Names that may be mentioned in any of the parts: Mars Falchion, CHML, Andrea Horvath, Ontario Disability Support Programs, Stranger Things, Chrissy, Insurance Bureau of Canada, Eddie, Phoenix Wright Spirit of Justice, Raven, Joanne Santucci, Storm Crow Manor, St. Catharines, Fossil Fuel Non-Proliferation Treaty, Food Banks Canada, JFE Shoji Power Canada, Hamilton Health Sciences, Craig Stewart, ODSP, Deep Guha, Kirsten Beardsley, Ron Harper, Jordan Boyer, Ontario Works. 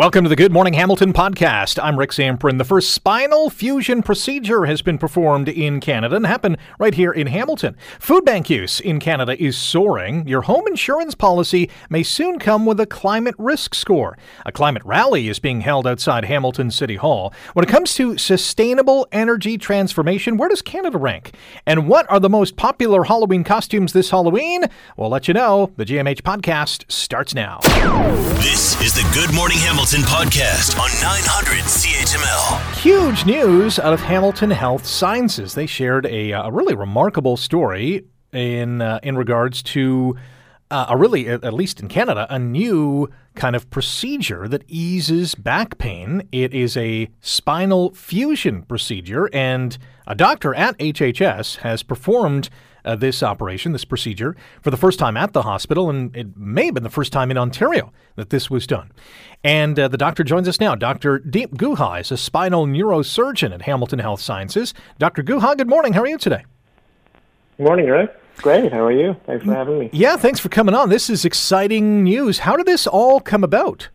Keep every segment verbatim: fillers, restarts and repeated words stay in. Welcome to the Good Morning Hamilton podcast. I'm Rick Zamperin. The first spinal fusion procedure has been performed in Canada and happened right here in Hamilton. Food bank use in Canada is soaring. Your home insurance policy may soon come with a climate risk score. A climate rally is being held outside Hamilton City Hall. When it comes to sustainable energy transformation, where does Canada rank? And what are the most popular Halloween costumes this Halloween? We'll let you know. The G M H podcast starts now. This is the Good Morning Hamilton podcast on nine hundred C H M L. Huge news out of Hamilton Health Sciences. They shared a, a really remarkable story in uh, in regards to uh, a really, at least in Canada, a new kind of procedure that eases back pain. It is a spinal fusion procedure, and a doctor at H H S has performed uh, this operation, this procedure, for the first time at the hospital, and it may have been the first time in Ontario that this was done. And uh, the doctor joins us now. Doctor Deep Guha is a spinal neurosurgeon at Hamilton Health Sciences. Doctor Guha, good morning. How are you today? Good morning, Rick. Great. How are you? Thanks for having me. Yeah, thanks for coming on. This is exciting news. How did this all come about?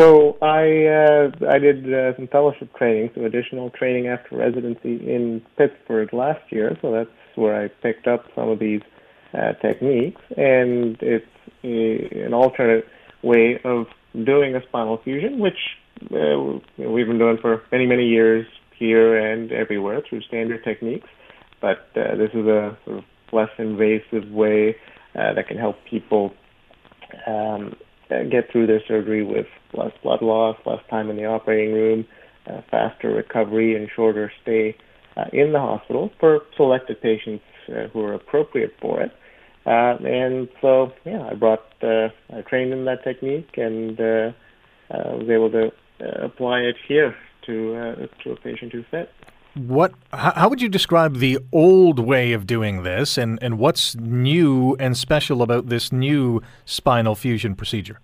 So I uh, I did uh, some fellowship training, some additional training after residency in Pittsburgh last year. So that's where I picked up some of these uh, techniques. And it's a, an alternate way of doing a spinal fusion, which uh, we've been doing for many, many years here and everywhere through standard techniques. But uh, this is a sort of less invasive way uh, that can help people um, get through their surgery with less blood loss, less time in the operating room, uh, faster recovery, and shorter stay uh, in the hospital for selected patients uh, who are appropriate for it. Uh, and so, yeah, I brought, uh, I trained in that technique, and uh, I was able to uh, apply it here to uh, to a patient who's fit. What? How would you describe the old way of doing this, and, and what's new and special about this new spinal fusion procedure?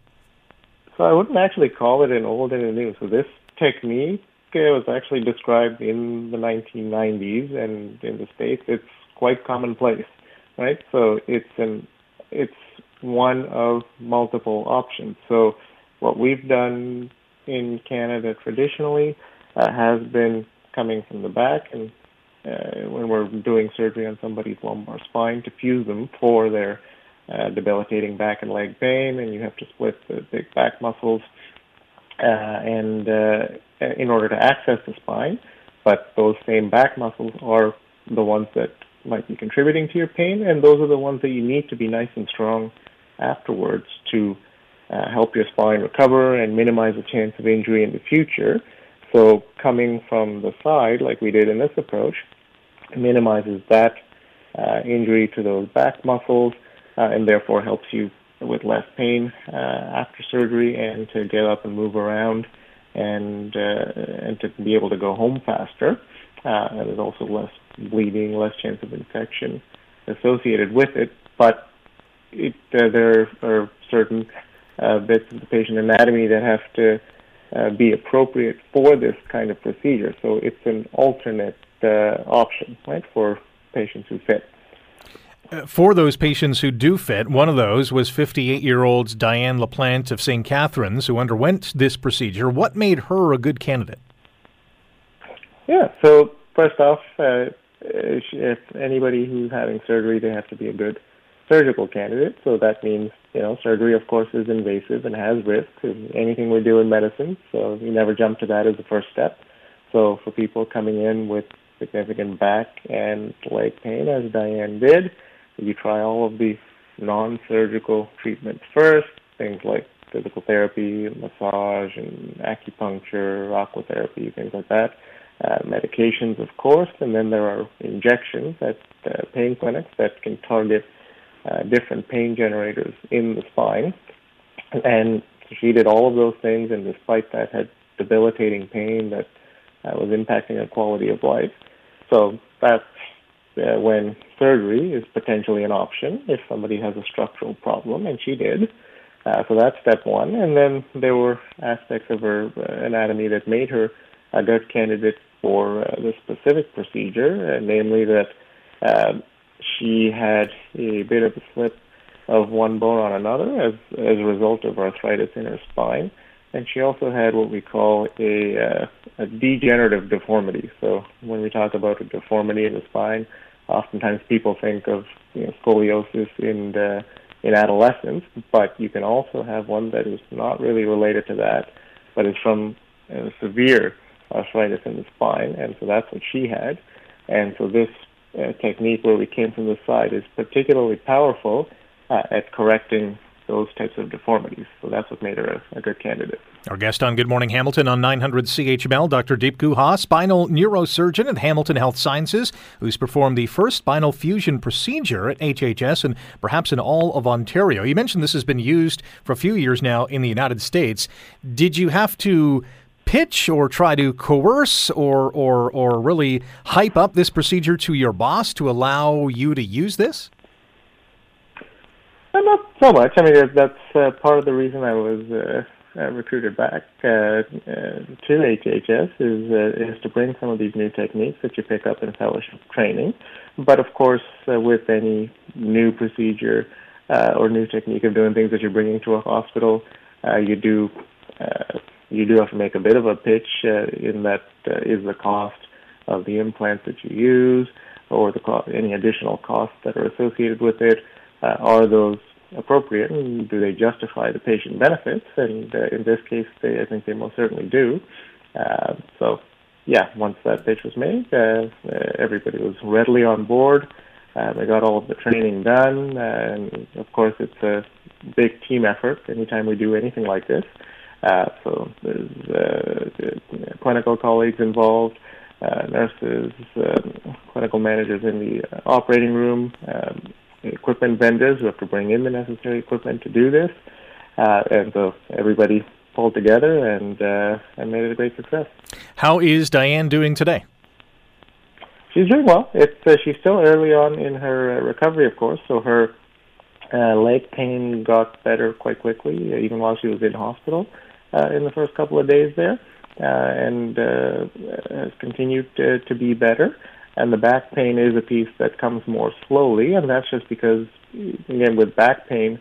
So I wouldn't actually call it an old and a new. So this technique was actually described in the nineteen nineties, and in the States, it's quite commonplace. Right, so it's an it's one of multiple options. So what we've done in Canada traditionally uh, has been coming from the back, and uh, when we're doing surgery on somebody's lumbar spine to fuse them for their uh, debilitating back and leg pain, and you have to split the big back muscles uh, and uh, in order to access the spine. But those same back muscles are the ones that might be contributing to your pain, and those are the ones that you need to be nice and strong afterwards to uh, help your spine recover and minimize the chance of injury in the future. So coming from the side, like we did in this approach, minimizes that uh, injury to those back muscles uh, and therefore helps you with less pain uh, after surgery, and to get up and move around, and, uh, and to be able to go home faster. Uh, and there's also less bleeding, less chance of infection associated with it. But it, uh, there are certain uh, bits of the patient anatomy that have to uh, be appropriate for this kind of procedure. So it's an alternate uh, option, right, for patients who fit. Uh, for those patients who do fit, one of those was fifty-eight-year-old Diane LaPlante of Saint Catharines, who underwent this procedure. What made her a good candidate? Yeah, so first off, uh, if anybody who's having surgery, they have to be a good surgical candidate. So that means, you know, surgery, of course, is invasive and has risks, anything we do in medicine. So we never jump to that as the first step. So for people coming in with significant back and leg pain, as Diane did, you try all of the non-surgical treatments first, things like physical therapy, massage, and acupuncture, aquatherapy, things like that. Uh, medications, of course, and then there are injections at uh, pain clinics that can target uh, different pain generators in the spine. And she did all of those things, and despite that, had debilitating pain that uh, was impacting her quality of life. So that's uh, when surgery is potentially an option if somebody has a structural problem, and she did. Uh, so that's step one. And then there were aspects of her uh, anatomy that made her a good candidate for uh, this specific procedure, uh, namely that uh, she had a bit of a slip of one bone on another as, as a result of arthritis in her spine. And she also had what we call a, uh, a degenerative deformity. So when we talk about a deformity in the spine, oftentimes people think of you know, scoliosis in, the, in adolescence, but you can also have one that is not really related to that, but is from uh, severe arthritis in the spine. And so that's what she had. And so this uh, technique where we came from the side is particularly powerful uh, at correcting those types of deformities. So that's what made her a, a good candidate. Our guest on Good Morning Hamilton on nine hundred C H M L, Doctor Deep Guha, spinal neurosurgeon at Hamilton Health Sciences, who's performed the first spinal fusion procedure at H H S and perhaps in all of Ontario. You mentioned this has been used for a few years now in the United States. Did you have to pitch or try to coerce or, or, or really hype up this procedure to your boss to allow you to use this? Not so much. I mean, that's uh, part of the reason I was uh, recruited back uh, uh, to H H S is, uh, is to bring some of these new techniques that you pick up in fellowship training. But of course, uh, with any new procedure uh, or new technique of doing things that you're bringing to a hospital, uh, you do uh, you do have to make a bit of a pitch uh, in that uh, is the cost of the implants that you use or the co- any additional costs that are associated with it. Uh, are those appropriate, and do they justify the patient benefits? And uh, in this case, they, I think they most certainly do. Uh, so, yeah, once that pitch was made, uh, everybody was readily on board. Uh, they got all of the training done. And, of course, it's a big team effort anytime we do anything like this. Uh, so there's uh, clinical colleagues involved, uh, nurses, um, clinical managers in the operating room, um, equipment vendors who have to bring in the necessary equipment to do this. Uh, and so everybody pulled together and, uh, and made it a great success. How is Diane doing today? She's doing well. It's, uh, she's still early on in her uh, recovery, of course, so her uh, leg pain got better quite quickly, uh, even while she was in hospital uh, in the first couple of days there, uh, and uh, has continued to, to be better. And the back pain is a piece that comes more slowly, and that's just because, again, with back pain,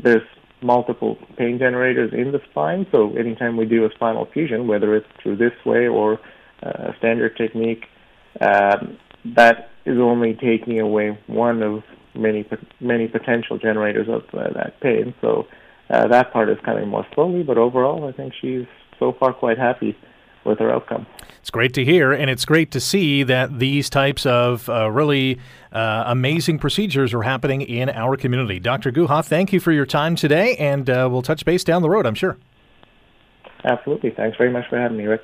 there's multiple pain generators in the spine, so anytime we do a spinal fusion, whether it's through this way or a standard technique, um, that is only taking away one of many many potential generators of uh, that pain. So uh, that part is coming more slowly, but overall, I think she's so far quite happy with her outcome. It's great to hear, and it's great to see that these types of uh, really uh, amazing procedures are happening in our community. Doctor Guha, thank you for your time today, and uh, we'll touch base down the road, I'm sure. Absolutely. Thanks very much for having me, Rick.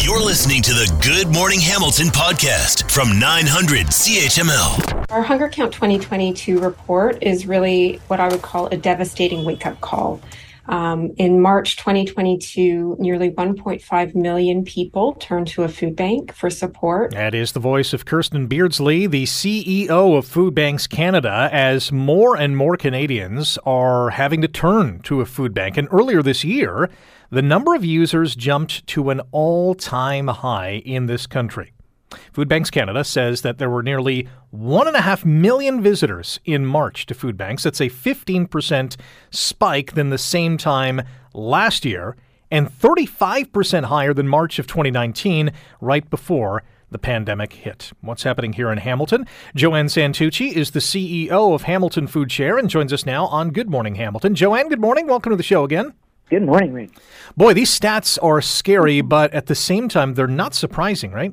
You're listening to the Good Morning Hamilton podcast from nine hundred C H M L. Our Hunger Count twenty twenty-two report is really what I would call a devastating wake-up call. Um, in March twenty twenty-two, nearly one point five million people turned to a food bank for support. That is the voice of Kirsten Beardsley, the C E O of Food Banks Canada, as more and more Canadians are having to turn to a food bank. And earlier this year, the number of users jumped to an all-time high in this country. Food Banks Canada says that there were nearly one point five million visitors in March to food banks. That's a fifteen percent spike than the same time last year and thirty-five percent higher than March of twenty nineteen, right before the pandemic hit. What's happening here in Hamilton? Joanne Santucci is the C E O of Hamilton Food Share and joins us now on Good Morning Hamilton. Joanne, good morning. Welcome to the show again. Good morning, Rick. Boy, these stats are scary, but at the same time, they're not surprising, right?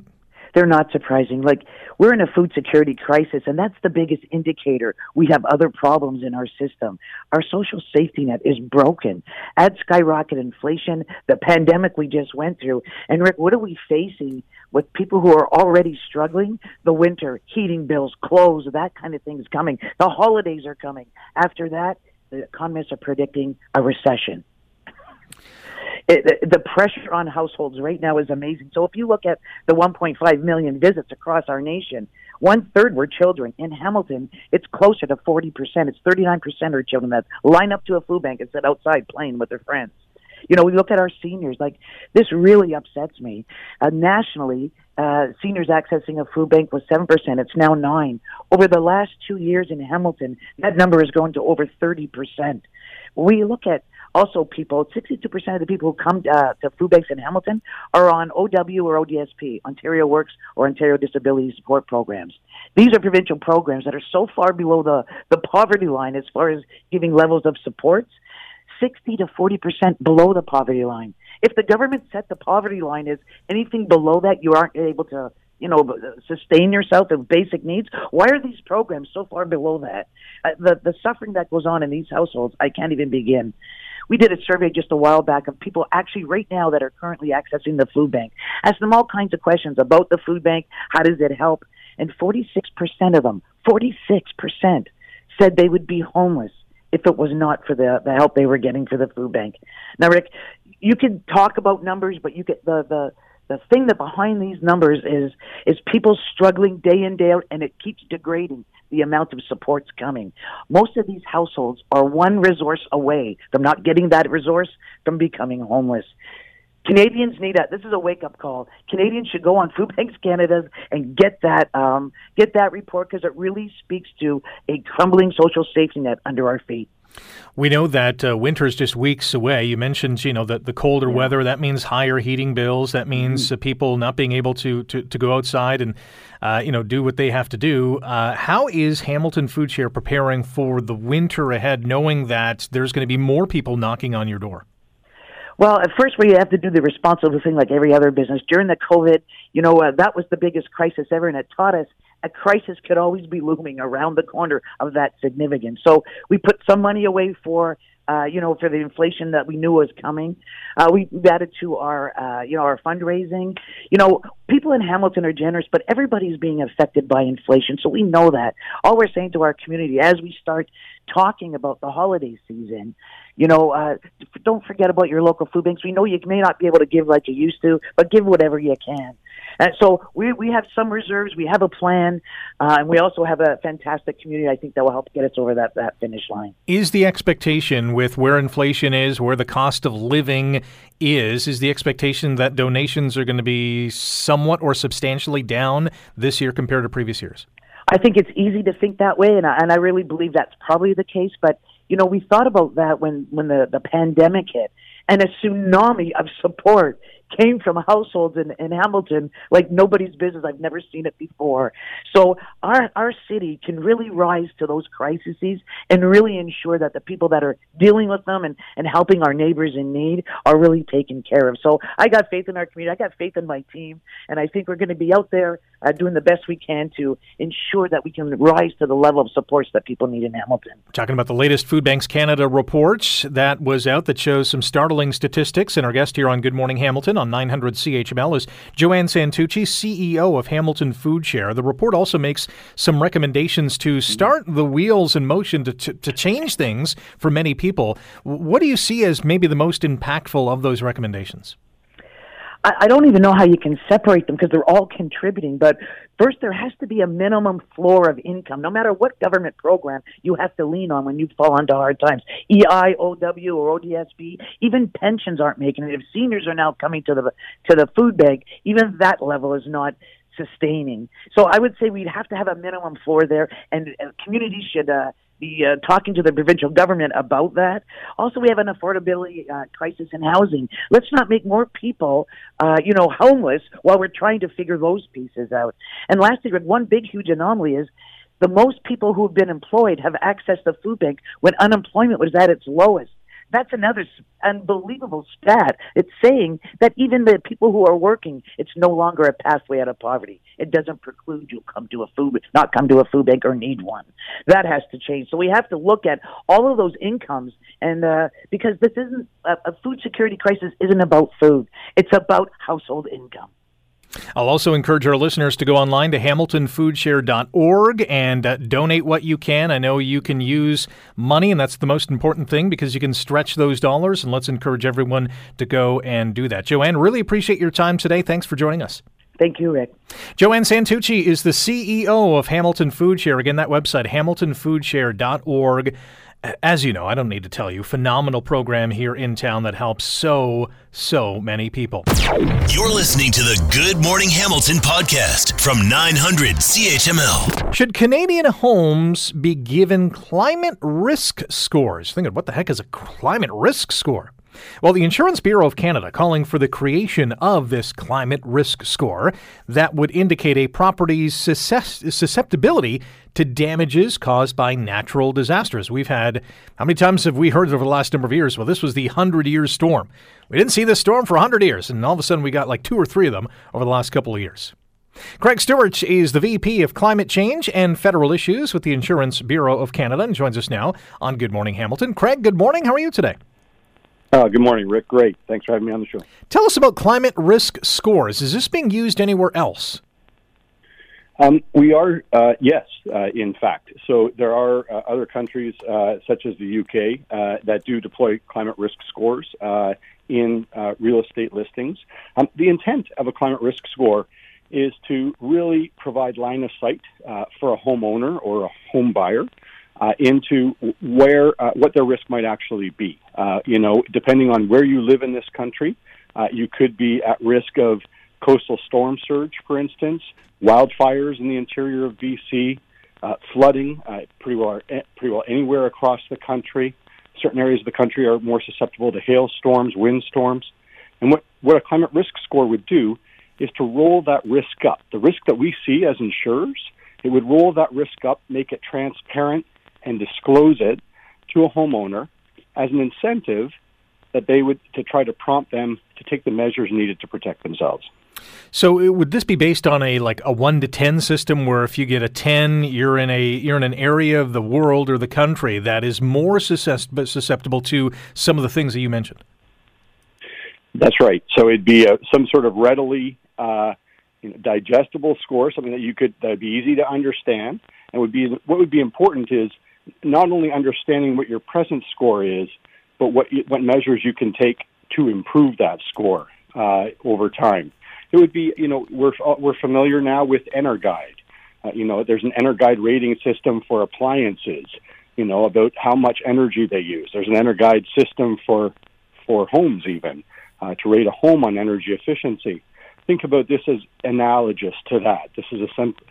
They're not surprising. Like, we're in a food security crisis, and that's the biggest indicator. We have other problems in our system. Our social safety net is broken. Add skyrocket inflation, the pandemic we just went through. And, Rick, what are we facing with people who are already struggling? The winter, heating bills, clothes, that kind of thing is coming. The holidays are coming. After that, the economists are predicting a recession. It, the pressure on households right now is amazing. So if you look at the one point five million visits across our nation, one-third were children. In Hamilton, it's closer to forty percent. It's thirty-nine percent are children that line up to a food bank and sit outside playing with their friends. You know, we look at our seniors, like, this really upsets me. Uh, nationally, uh, seniors accessing a food bank was seven percent. It's now nine. Over the last two years in Hamilton, that number has grown to over thirty percent. We look at also people, sixty-two percent of the people who come uh, to food banks in Hamilton are on O W or O D S P, Ontario Works or Ontario Disability Support Programs. These are provincial programs that are so far below the, the poverty line as far as giving levels of supports, sixty to forty percent below the poverty line. If the government set the poverty line as anything below that, you aren't able to, you know, sustain yourself of basic needs. Why are these programs so far below that? Uh, the, the suffering that goes on in these households, I can't even begin. We did a survey just a while back of people actually right now that are currently accessing the food bank. Asked them all kinds of questions about the food bank, how does it help? And forty-six percent of them, forty-six percent said they would be homeless if it was not for the, the help they were getting for the food bank. Now, Rick, you can talk about numbers, but you get the, the, the thing that behind these numbers is is people struggling day in, day out, and it keeps degrading the amount of support's coming. Most of these households are one resource away from not getting that resource, from becoming homeless. Canadians need that. This is a wake-up call. Canadians should go on Food Banks Canada and get that um, get that report, because it really speaks to a crumbling social safety net under our feet. We know that uh, winter is just weeks away. You mentioned, you know, that the colder yeah. weather, that means higher heating bills. That means mm-hmm. uh, people not being able to, to, to go outside and, uh, you know, do what they have to do. Uh, how is Hamilton Food Share preparing for the winter ahead, knowing that there's going to be more people knocking on your door? Well, at first we have to do the responsible thing like every other business. During the COVID, you know, uh, that was the biggest crisis ever, and it taught us a crisis could always be looming around the corner of that significance. So we put some money away for, uh, you know, for the inflation that we knew was coming. Uh, we added to our, uh, you know, our fundraising. You know, people in Hamilton are generous, but everybody's being affected by inflation, so we know that. All we're saying to our community as we start talking about the holiday season, you know, uh, don't forget about your local food banks. We know you may not be able to give like you used to, but give whatever you can. And so we we have some reserves, we have a plan, uh, and we also have a fantastic community, I think, that will help get us over that, that finish line. Is the expectation with where inflation is, where the cost of living is, is the expectation that donations are going to be somewhat or substantially down this year compared to previous years? I think it's easy to think that way, and I, and I really believe that's probably the case. But, you know, we thought about that when, when the, the pandemic hit, and a tsunami of support came from households in, in Hamilton like nobody's business. I've never seen it before. So our our city can really rise to those crises and really ensure that the people that are dealing with them and, and helping our neighbors in need are really taken care of. So I got faith in our community. I got faith in my team. And I think we're going to be out there uh, doing the best we can to ensure that we can rise to the level of supports that people need in Hamilton. Talking about the latest Food Banks Canada reports that was out that shows some startling statistics. And our guest here on Good Morning Hamilton on nine hundred C H M L is Joanne Santucci, C E O of Hamilton Food Share. The report also makes some recommendations to start the wheels in motion to, to, to change things for many people. What do you see as maybe the most impactful of those recommendations? I, I don't even know how you can separate them because they're all contributing, but first, there has to be a minimum floor of income. No matter what government program you have to lean on when you fall into hard times, E I O W or O D S B, even pensions aren't making it. If seniors are now coming to the to the food bank, even that level is not sustaining. So I would say we'd have to have a minimum floor there, and uh, communities should uh, be uh, talking to the provincial government about that. Also, we have an affordability uh, crisis in housing. Let's not make more people, uh, you know, homeless while we're trying to figure those pieces out. And lastly, one big, huge anomaly is the most people who have been employed have accessed the food bank when unemployment was at its lowest. That's another unbelievable stat. It's saying that even the people who are working, it's no longer a pathway out of poverty. It doesn't preclude you come to a food, not come to a food bank or need one. That has to change. So we have to look at all of those incomes, and uh, because this isn't a, a food security crisis. Isn't about food. It's about household income. I'll also encourage our listeners to go online to hamilton food share dot org and uh, donate what you can. I know you can use money, and that's the most important thing because you can stretch those dollars, and let's encourage everyone to go and do that. Joanne, really appreciate your time today. Thanks for joining us. Thank you, Rick. Joanne Santucci is the C E O of Hamilton Food Share. Again, that website, hamilton food share dot org. as you know, I don't need to tell you, phenomenal program here in town that helps so, so many people. You're listening to the Good Morning Hamilton podcast from nine hundred C H M L. Should Canadian homes be given climate risk scores? Think of what the heck is a climate risk score? Well, the Insurance Bureau of Canada calling for the creation of this climate risk score that would indicate a property's susceptibility to damages caused by natural disasters. We've had, how many times have we heard over the last number of years, well, this was the hundred-year storm. We didn't see this storm for one hundred years, and all of a sudden we got like two or three of them over the last couple of years. Craig Stewart is the V P of Climate Change and Federal Issues with the Insurance Bureau of Canada and joins us now on Good Morning Hamilton. Craig, good morning. How are you today? Uh, good morning, Rick. Great. Thanks for having me on the show. Tell us about climate risk scores. Is this being used anywhere else? Um, we are, uh, yes, uh, in fact. So there are uh, other countries, uh, such as the U K, uh, that do deploy climate risk scores uh, in uh, real estate listings. Um, the intent of a climate risk score is to really provide line of sight uh, for a homeowner or a home buyer Uh, into where uh, what their risk might actually be. Uh, you know, depending on where you live in this country, uh, you could be at risk of coastal storm surge, for instance, wildfires in the interior of B C, uh, flooding uh, pretty well pretty well anywhere across the country. Certain areas of the country are more susceptible to hail storms, wind storms. And what, what a climate risk score would do is to roll that risk up. The risk that we see as insurers, it would roll that risk up, make it transparent, and disclose it to a homeowner as an incentive that they would to try to prompt them to take the measures needed to protect themselves. So it, would this be based on a like a one to ten system, where if you get a ten, you're in a you're in an area of the world or the country that is more susceptible to some of the things that you mentioned? That's right. So it'd be a, some sort of readily uh, you know, digestible score, something that you could that'd be easy to understand, and would be what would be important is not only understanding what your present score is, but what you, what measures you can take to improve that score uh, over time. It would be, you know, we're we're familiar now with EnerGuide. Uh, you know, there's an EnerGuide rating system for appliances, you know, about how much energy they use. There's an EnerGuide system for for homes even, uh, to rate a home on energy efficiency. Think about this as analogous to that. This is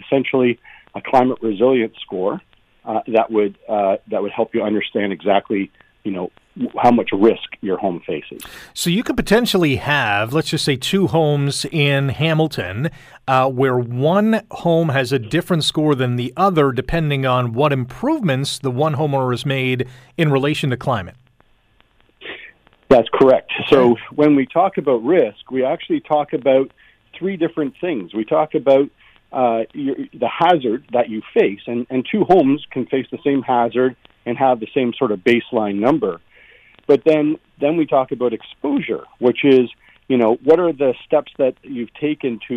essentially a climate resilience score. Uh, that would uh, that would help you understand exactly, you know, how much risk your home faces. So you could potentially have, let's just say, two homes in Hamilton uh, where one home has a different score than the other depending on what improvements the one homeowner has made in relation to climate. That's correct. So when we talk about risk, we actually talk about three different things. We talk about Uh, your, the hazard that you face, and, and two homes can face the same hazard and have the same sort of baseline number. But then, then we talk about exposure, which is, you know, what are the steps that you've taken to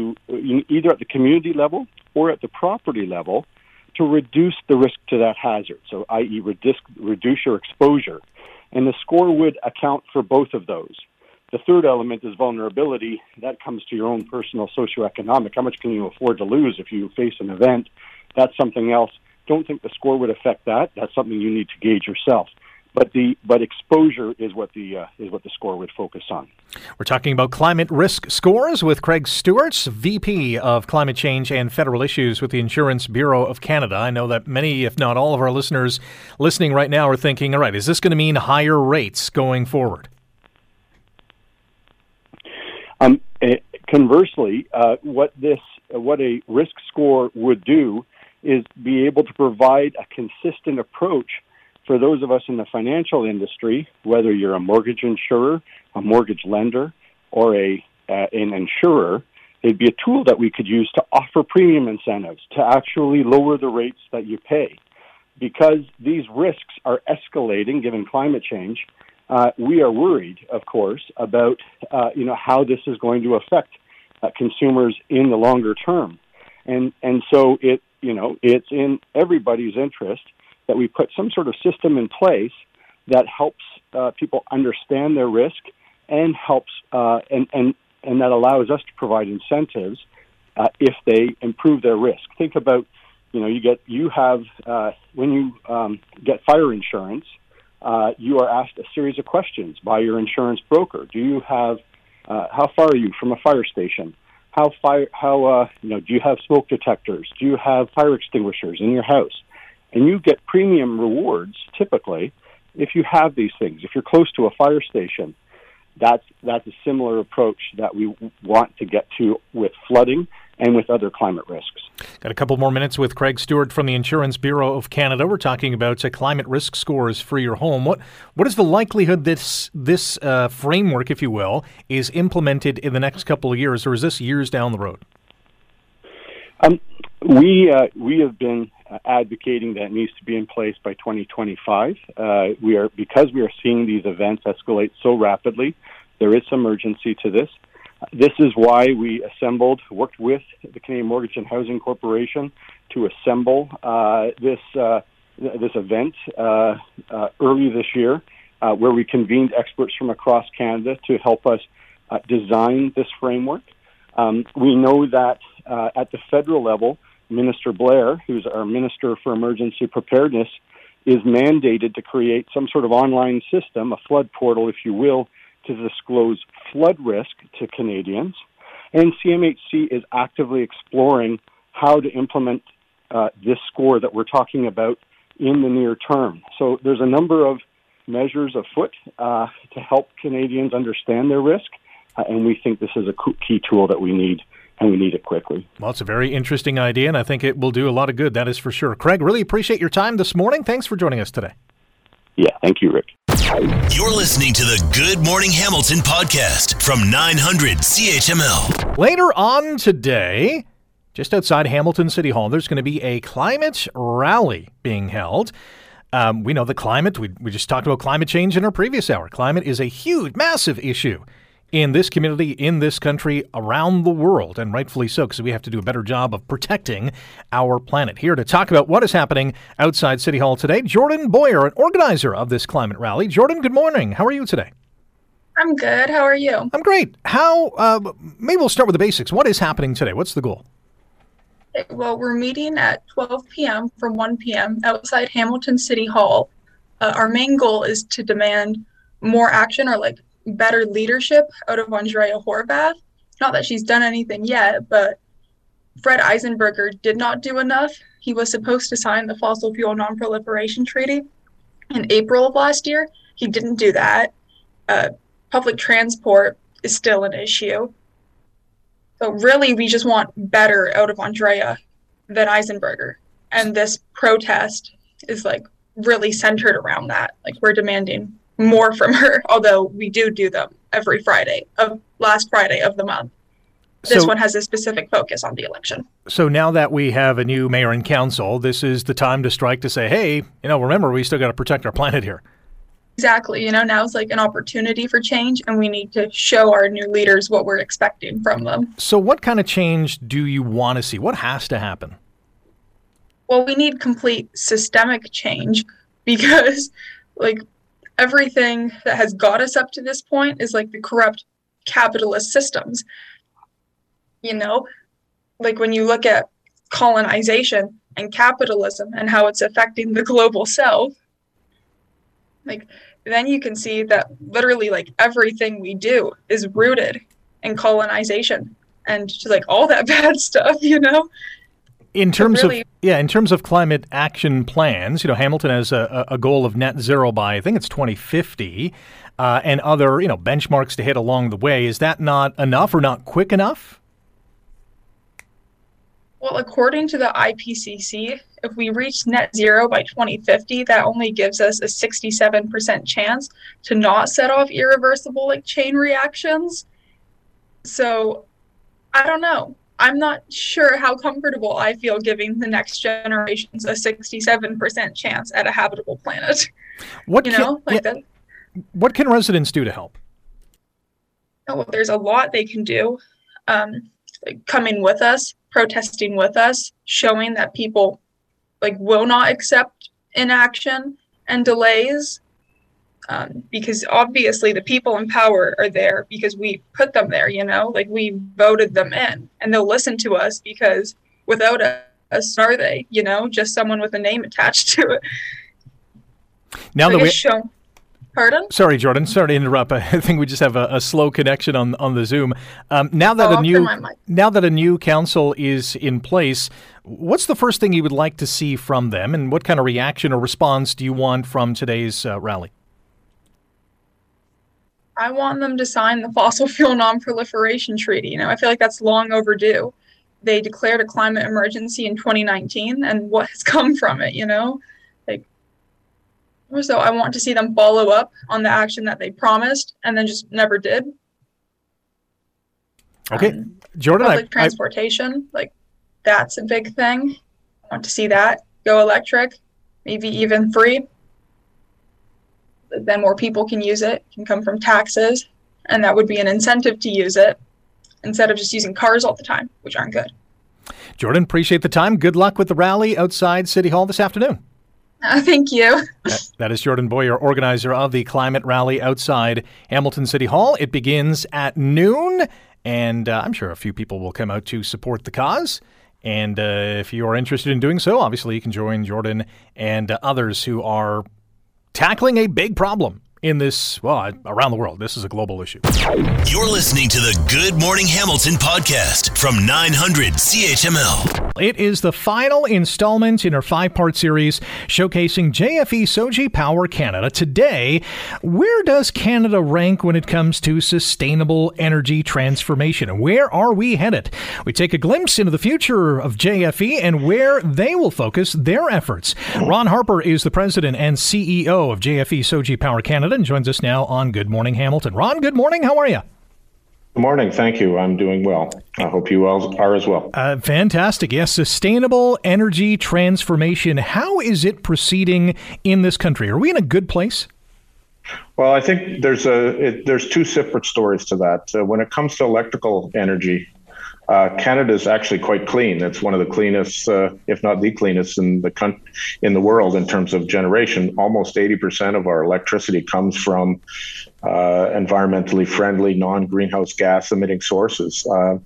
either at the community level or at the property level to reduce the risk to that hazard, so that is reduce, reduce your exposure. And the score would account for both of those. The third element is vulnerability. That comes to your own personal socioeconomic. How much can you afford to lose if you face an event? That's something else. Don't think the score would affect that. That's something you need to gauge yourself. But the but exposure is what the uh, is what the score would focus on. We're talking about climate risk scores with Craig Stewart, V P of Climate Change and Federal Issues with the Insurance Bureau of Canada. I know that many, if not all, of our listeners listening right now are thinking, all right, is this going to mean higher rates going forward? Um, conversely, uh, what this, uh, what a risk score would do is be able to provide a consistent approach for those of us in the financial industry, whether you're a mortgage insurer, a mortgage lender, or a uh, an insurer. It'd be a tool that we could use to offer premium incentives to actually lower the rates that you pay, because these risks are escalating given climate change. Uh, we are worried, of course, about uh, you know how this is going to affect uh, consumers in the longer term, and and so it you know it's in everybody's interest that we put some sort of system in place that helps uh, people understand their risk and helps uh, and and and that allows us to provide incentives uh, if they improve their risk. Think about you know, you get you have uh, when you um, get fire insurance, uh, you are asked a series of questions by your insurance broker. Do you have uh, how far are you from a fire station? How fire? How uh, you know? Do you have smoke detectors? Do you have fire extinguishers in your house? And you get premium rewards typically if you have these things. If you're close to a fire station, that's that's a similar approach that we want to get to with flooding and with other climate risks. Got a couple more minutes with Craig Stewart from the Insurance Bureau of Canada. We're talking about uh, climate risk scores for your home. What what is the likelihood this this uh, framework, if you will, is implemented in the next couple of years, or is this years down the road? Um, we uh, we have been uh, advocating that it needs to be in place by twenty twenty-five. Uh, we are because we are seeing these events escalate so rapidly. There is some urgency to this. This is why we assembled, worked with the Canadian Mortgage and Housing Corporation to assemble uh, this uh, this event uh, uh, early this year, uh, where we convened experts from across Canada to help us uh, design this framework. Um, we know that uh, at the federal level, Minister Blair, who's our Minister for Emergency Preparedness, is mandated to create some sort of online system, a flood portal, if you will, to disclose flood risk to Canadians, and C M H C is actively exploring how to implement uh, this score that we're talking about in the near term. So there's a number of measures afoot uh, to help Canadians understand their risk, uh, and we think this is a key tool that we need, and we need it quickly. Well, it's a very interesting idea, and I think it will do a lot of good, that is for sure. Craig, really appreciate your time this morning. Thanks for joining us today. Yeah, thank you, Rick. You're listening to the Good Morning Hamilton podcast from nine hundred C H M L. Later on today, just outside Hamilton City Hall, there's going to be a climate rally being held. Um, we know the climate, we, we just talked about climate change in our previous hour. Climate is a huge, massive issue in this community, in this country, around the world, and rightfully so, because we have to do a better job of protecting our planet. Here to talk about what is happening outside City Hall today, Jordan Boyer, an organizer of this climate rally. Jordan, good morning. How are you today? I'm good. How are you? I'm great. How? Uh, maybe we'll start with the basics. What is happening today? What's the goal? Okay, well, we're meeting at twelve p.m. from one p.m. outside Hamilton City Hall. Uh, our main goal is to demand more action or, like, better leadership out of Andrea Horvath. Not that she's done anything yet, but Fred Eisenberger did not do enough. He was supposed to sign the Fossil Fuel Non-Proliferation Treaty in April of last year. He didn't do that. Uh, public transport is still an issue. So really, we just want better out of Andrea than Eisenberger. And this protest is, like, really centered around that. Like, we're demanding more from her, although we do do them every Friday of last Friday of the month. This so, one has a specific focus on the election. So now that we have a new mayor and council, this is the time to strike to say, hey, you know, remember, we still got to protect our planet here. Exactly. You know, now it's like an opportunity for change, and we need to show our new leaders what we're expecting from them. So what kind of change do you want to see? What has to happen? Well, we need complete systemic change, because, like, everything that has got us up to this point is, like, the corrupt capitalist systems. You know, like, when you look at colonization and capitalism and how it's affecting the global south, like, then you can see that literally, like, everything we do is rooted in colonization and just, like, all that bad stuff, you know? In terms really, of yeah, in terms of climate action plans, you know, Hamilton has a, a goal of net zero by I think it's twenty fifty, uh, and other you know benchmarks to hit along the way. Is that not enough or not quick enough? Well, according to the I P C C, if we reach net zero by twenty fifty, that only gives us a sixty-seven percent chance to not set off irreversible, like, chain reactions. So, I don't know. I'm not sure how comfortable I feel giving the next generations a sixty-seven percent chance at a habitable planet. What you know, can, like yeah, that. What can residents do to help? Oh, well, there's a lot they can do. Um, like coming with us, protesting with us, showing that people, like, will not accept inaction and delays. Um, because obviously the people in power are there because we put them there, you know, like we voted them in, and they'll listen to us because without a Snarthay, you know, just someone with a name attached to it. Now that we show. Pardon? Sorry, Jordan. Sorry to interrupt. I think we just have a, a slow connection on on the Zoom. Um, now that oh, a new now that a new council is in place, what's the first thing you would like to see from them, and what kind of reaction or response do you want from today's uh, rally? I want them to sign the Fossil Fuel Non-Proliferation Treaty. You know, I feel like that's long overdue. They declared a climate emergency in twenty nineteen, and what has come from it? You know. So I want to see them follow up on the action that they promised and then just never did. Okay, um, Jordan. Public I, transportation, I, like that's a big thing. I want to see that go electric, maybe even free. Then more people can use it. It can come from taxes, and that would be an incentive to use it instead of just using cars all the time, which aren't good. Jordan, appreciate the time. Good luck with the rally outside City Hall this afternoon. Uh, thank you. That, that is Jordan Boyer, organizer of the climate rally outside Hamilton City Hall. It begins at noon, and uh, I'm sure a few people will come out to support the cause. And uh, if you are interested in doing so, obviously you can join Jordan and uh, others who are tackling a big problem in this, well, around the world. This is a global issue. You're listening to the Good Morning Hamilton podcast from nine hundred C H M L. It is the final installment in our five-part series showcasing J F E Shoji Power Canada. Today, where does Canada rank when it comes to sustainable energy transformation? And where are we headed? We take a glimpse into the future of J F E and where they will focus their efforts. Ron Harper is the president and C E O of J F E Shoji Power Canada, and joins us now on Good Morning Hamilton. Ron, good morning. How are you? Good morning. Thank you. I'm doing well. I hope you all are as well. Uh, fantastic. Yes, sustainable energy transformation. How is it proceeding in this country? Are we in a good place? Well, I think there's a it, there's two separate stories to that. Uh, when it comes to electrical energy, uh, Canada is actually quite clean. It's one of the cleanest, uh, if not the cleanest, in the con- in the world in terms of generation. Almost eighty percent of our electricity comes from uh, environmentally friendly, non-greenhouse gas emitting sources. Uh,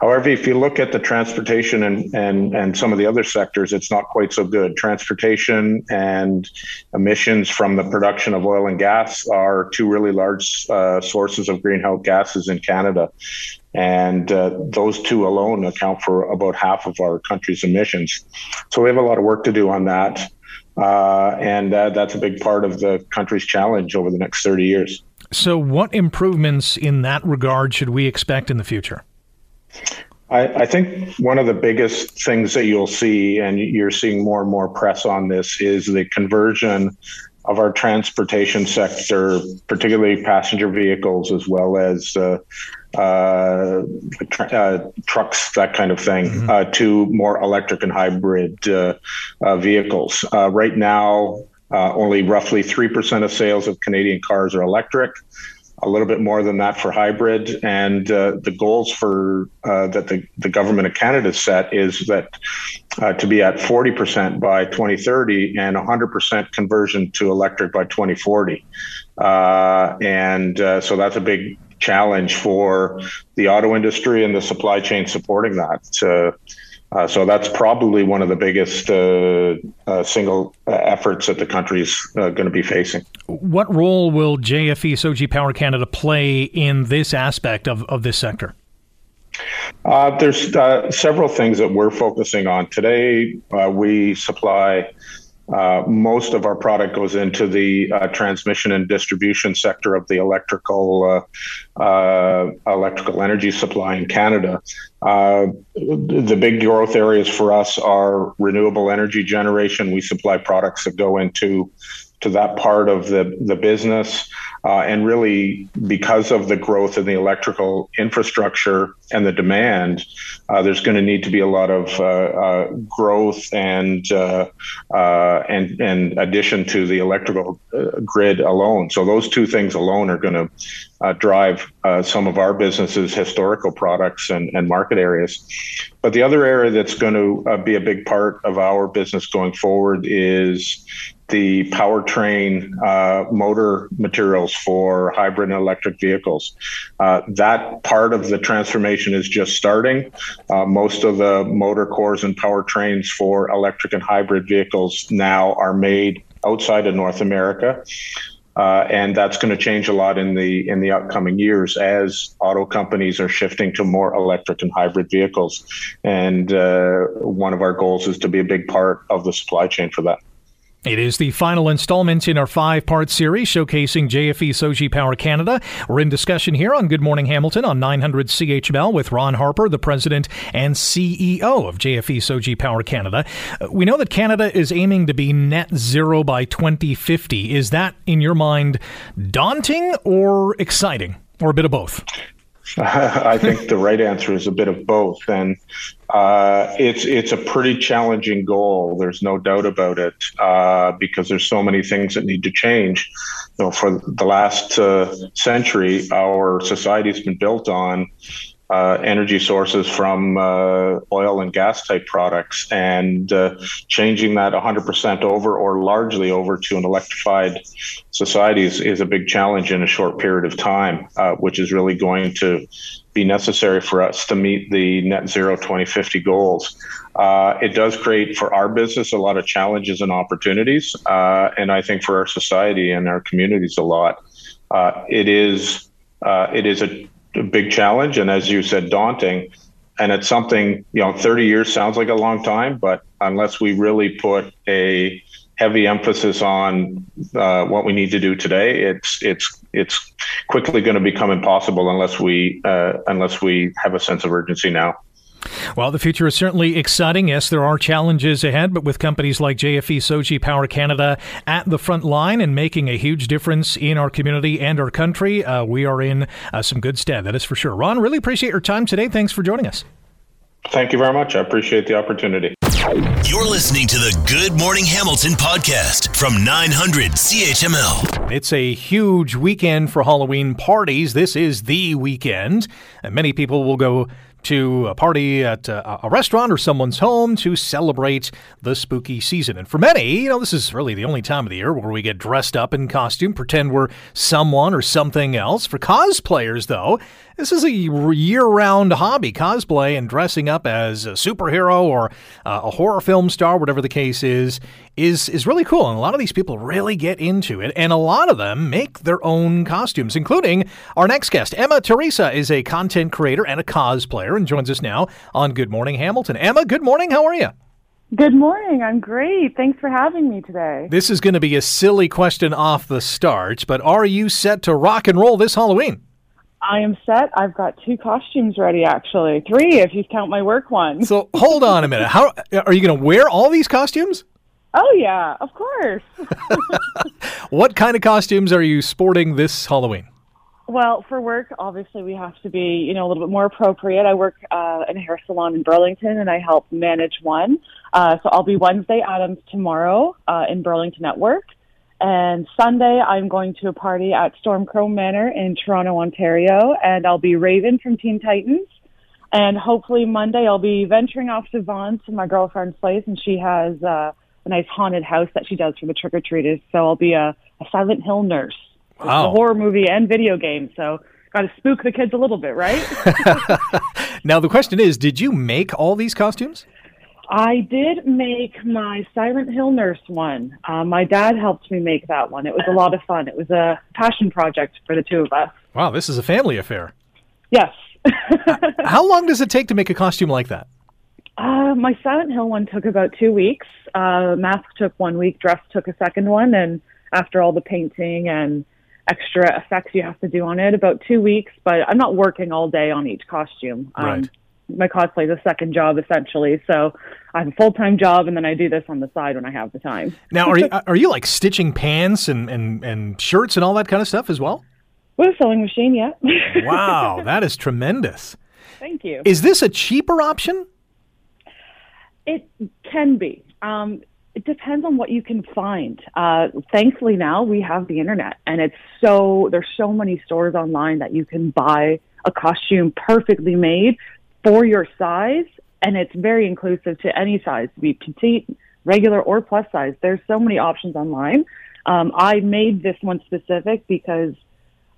however, if you look at the transportation and, and, and some of the other sectors, it's not quite so good. Transportation and emissions from the production of oil and gas are two really large uh, sources of greenhouse gases in Canada. And uh, those two alone account for about half of our country's emissions. So we have a lot of work to do on that. Uh, and uh, that's a big part of the country's challenge over the next thirty years. So what improvements in that regard should we expect in the future? I, I think one of the biggest things that you'll see, and you're seeing more and more press on this, is the conversion of our transportation sector, particularly passenger vehicles, as well as uh, uh, tr- uh, trucks, that kind of thing, mm-hmm. uh, to more electric and hybrid uh, uh, vehicles. Uh, right now, uh, only roughly three percent of sales of Canadian cars are electric, a little bit more than that for hybrid. And uh, the goals for uh, that the, the government of Canada set is that uh, to be at forty percent by twenty thirty and one hundred percent conversion to electric by twenty forty. Uh, and uh, so that's a big challenge for the auto industry and the supply chain supporting that. Uh, uh, so that's probably one of the biggest uh, uh, single uh, efforts that the country's uh, going to be facing. What role will J F E Shoji Power Canada play in this aspect of, of this sector? Uh, there's uh, several things that we're focusing on. Today, uh, we supply uh, most of our product goes into the uh, transmission and distribution sector of the electrical uh, uh, electrical energy supply in Canada. Uh, the big growth areas for us are renewable energy generation. We supply products that go into to that part of the, the business. Uh, and really, because of the growth in the electrical infrastructure and the demand, uh, there's going to need to be a lot of uh, uh, growth and, uh, uh, and and addition to the electrical uh, grid alone. So those two things alone are going to uh, drive uh, some of our businesses' historical products and, and market areas. But the other area that's going to uh, be a big part of our business going forward is the powertrain uh, motor materials for hybrid and electric vehicles. Uh, that part of the transformation is just starting. Uh, most of the motor cores and powertrains for electric and hybrid vehicles now are made outside of North America. Uh, and that's going to change a lot in the in the upcoming years as auto companies are shifting to more electric and hybrid vehicles. And uh, one of our goals is to be a big part of the supply chain for that. It is the final installment in our five-part series showcasing J F E Shoji Power Canada. We're in discussion here on Good Morning Hamilton on nine hundred C H M L with Ron Harper, the president and C E O of J F E Shoji Power Canada. We know that Canada is aiming to be net zero by twenty fifty. Is that, in your mind, daunting or exciting, or a bit of both? I think the right answer is a bit of both. And uh, it's it's a pretty challenging goal. There's no doubt about it, uh, because there's so many things that need to change. You know, for the last uh, century, our society's been built on uh, energy sources from uh, oil and gas type products, and uh, changing that one hundred percent over, or largely over, to an electrified societies is a big challenge in a short period of time, uh, which is really going to be necessary for us to meet the net zero twenty fifty goals. Uh, it does create for our business a lot of challenges and opportunities, uh, and I think for our society and our communities a lot. Uh, it is uh, it is a, a big challenge, and as you said, daunting. And it's something, you know, thirty years sounds like a long time, but unless we really put a heavy emphasis on uh, what we need to do today, it's it's it's quickly going to become impossible unless we uh, unless we have a sense of urgency now. Well, the future is certainly exciting. Yes, there are challenges ahead, but with companies like J F E Shoji Power Canada at the front line and making a huge difference in our community and our country, uh, we are in uh, some good stead, that is for sure. Ron, really appreciate your time today. Thanks for joining us. Thank you very much. I appreciate the opportunity. You're listening to the Good Morning Hamilton podcast from nine hundred C H M L. It's a huge weekend for Halloween parties. This is the weekend. And many people will go to a party at a, a restaurant or someone's home to celebrate the spooky season. And for many, you know, this is really the only time of the year where we get dressed up in costume, pretend we're someone or something else. For cosplayers, though, this is a year-round hobby. Cosplay and dressing up as a superhero or uh, a horror film star, whatever the case is, is is really cool. And a lot of these people really get into it. And a lot of them make their own costumes, including our next guest. Emma Teresa is a content creator and a cosplayer, and joins us now on Good Morning Hamilton. Emma, good morning. How are you? Good morning. I'm great. Thanks for having me today. This is going to be a silly question off the start, but are you set to rock and roll this Halloween? I am set. I've got two costumes ready, actually. Three, if you count my work one. So hold on a minute. How are you going to wear all these costumes? Oh, yeah, of course. What kind of costumes are you sporting this Halloween? Well, for work, obviously, we have to be, you know, a little bit more appropriate. I work uh, in a hair salon in Burlington, and I help manage one. Uh, so I'll be Wednesday Adams tomorrow uh, in Burlington at work. And Sunday, I'm going to a party at Storm Crow Manor in Toronto, Ontario, and I'll be Raven from Teen Titans. And hopefully Monday, I'll be venturing off to Vaughan to my girlfriend's place, and she has uh, a nice haunted house that she does for the trick-or-treaters. So I'll be a, a Silent Hill nurse. Wow. It's a horror movie and video game, so got to spook the kids a little bit, right? Now, the question is, did you make all these costumes? I did make my Silent Hill nurse one. Uh, my dad helped me make that one. It was a lot of fun. It was a passion project for the two of us. Wow, this is a family affair. Yes. How long does it take to make a costume like that? Uh, my Silent Hill one took about two weeks. Uh, mask took one week, dress took a second one, and after all the painting and extra effects you have to do on it, about two weeks, but I'm not working all day on each costume. Um, right. My cosplay is a second job, essentially, so I have a full-time job, and then I do this on the side when I have the time. Now, are you, are you like stitching pants and, and, and shirts and all that kind of stuff as well? With a sewing machine, yeah. Wow, that is tremendous. Thank you. Is this a cheaper option? It can be. Um It depends on what you can find. Uh, thankfully now we have the internet, and it's so, there's so many stores online that you can buy a costume perfectly made for your size, and it's very inclusive to any size, be petite, regular or plus size. There's so many options online. Um, I made this one specific because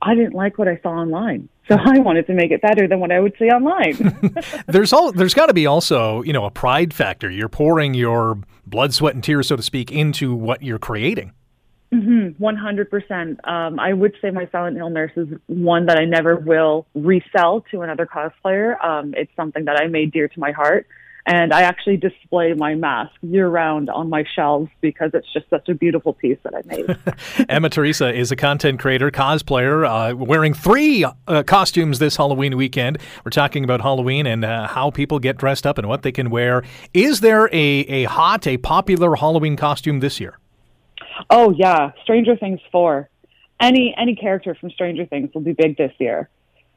I didn't like what I saw online. So I wanted to make it better than what I would see online. there's all, there's got to be also, you know, a pride factor. You're pouring your blood, sweat, and tears, so to speak, into what you're creating. Mm-hmm. one hundred percent. Um, I would say my Silent Hill nurse is one that I never will resell to another cosplayer. Um, it's something that I made dear to my heart. And I actually display my mask year-round on my shelves because it's just such a beautiful piece that I made. Emma Teresa is a content creator, cosplayer, uh, wearing three uh, costumes this Halloween weekend. We're talking about Halloween and uh, how people get dressed up and what they can wear. Is there a, a hot, a popular Halloween costume this year? Oh, yeah. Stranger Things four. Any, any character from Stranger Things will be big this year.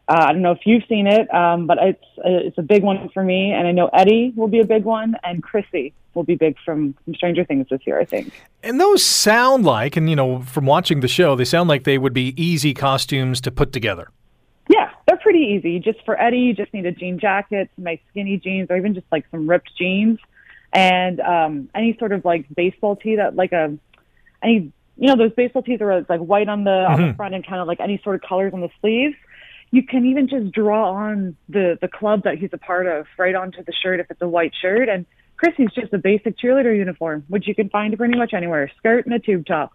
Uh, I don't know if you've seen it, um, but it's uh, it's a big one for me, and I know Eddie will be a big one, and Chrissy will be big from, from Stranger Things this year, I think. And those sound like, and you know, from watching the show, they sound like they would be easy costumes to put together. Yeah, they're pretty easy. Just for Eddie, you just need a jean jacket, some nice skinny jeans, or even just like some ripped jeans, and um, any sort of like baseball tee that like a any you know those baseball tees are like white on the mm-hmm. on the front and kind of like any sort of colors on the sleeves. You can even just draw on the, the club that he's a part of right onto the shirt if it's a white shirt. And Chrissy's just a basic cheerleader uniform, which you can find pretty much anywhere, skirt and a tube top.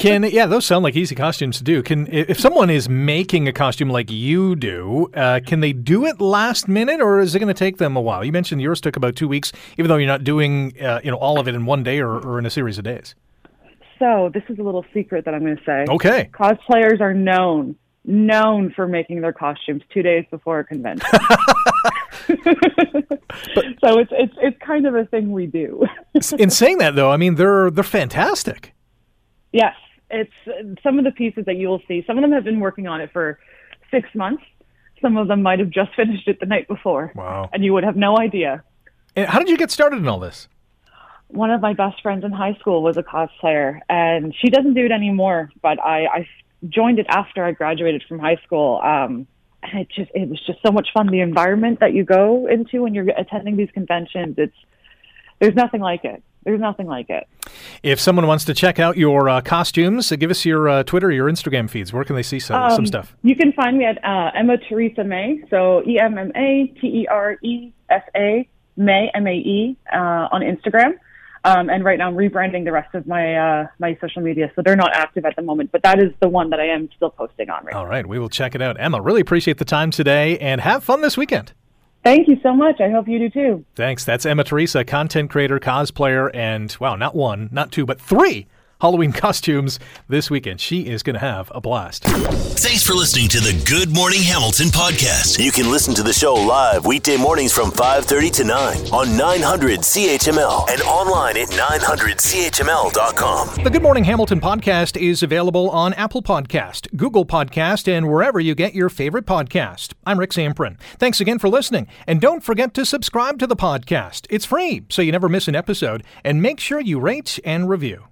Can yeah, those sound like easy costumes to do. Can if someone is making a costume like you do, uh, can they do it last minute, or is it going to take them a while? You mentioned yours took about two weeks, even though you're not doing uh, you know all of it in one day or, or in a series of days. So this is a little secret that I'm going to say. Okay. Cosplayers are known. known for making their costumes two days before a convention. So it's it's it's kind of a thing we do. In saying that, though, I mean, they're they're fantastic. Yes. It's some of the pieces that you will see. Some of them have been working on it for six months. Some of them might have just finished it the night before. Wow. And you would have no idea. And how did you get started in all this? One of my best friends in high school was a cosplayer, and she doesn't do it anymore, but I... I joined it after I graduated from high school. Um, and it just, it was just so much fun. The environment that you go into when you're attending these conventions, it's, there's nothing like it. There's nothing like it. If someone wants to check out your uh, costumes, give us your uh, Twitter, your Instagram feeds. Where can they see some, um, some stuff? You can find me at uh, Emma Teresa May. So E M M A T E R E S A May, M A E, uh, on Instagram. Um, and right now I'm rebranding the rest of my uh, my social media, so they're not active at the moment. But that is the one that I am still posting on right now. All right, we will check it out. Emma, really appreciate the time today, and have fun this weekend. Thank you so much. I hope you do too. Thanks. That's Emma Teresa, content creator, cosplayer, and wow, not one, not two, but three Halloween costumes this weekend. She is going to have a blast. Thanks for listening to the Good Morning Hamilton podcast. You can listen to the show live weekday mornings from five thirty to nine on nine hundred C H M L and online at nine hundred C H M L dot com. The Good Morning Hamilton podcast is available on Apple Podcast, Google Podcast, and wherever you get your favorite podcast. I'm Rick Zamperin. Thanks again for listening. And don't forget to subscribe to the podcast. It's free, so you never miss an episode. And make sure you rate and review.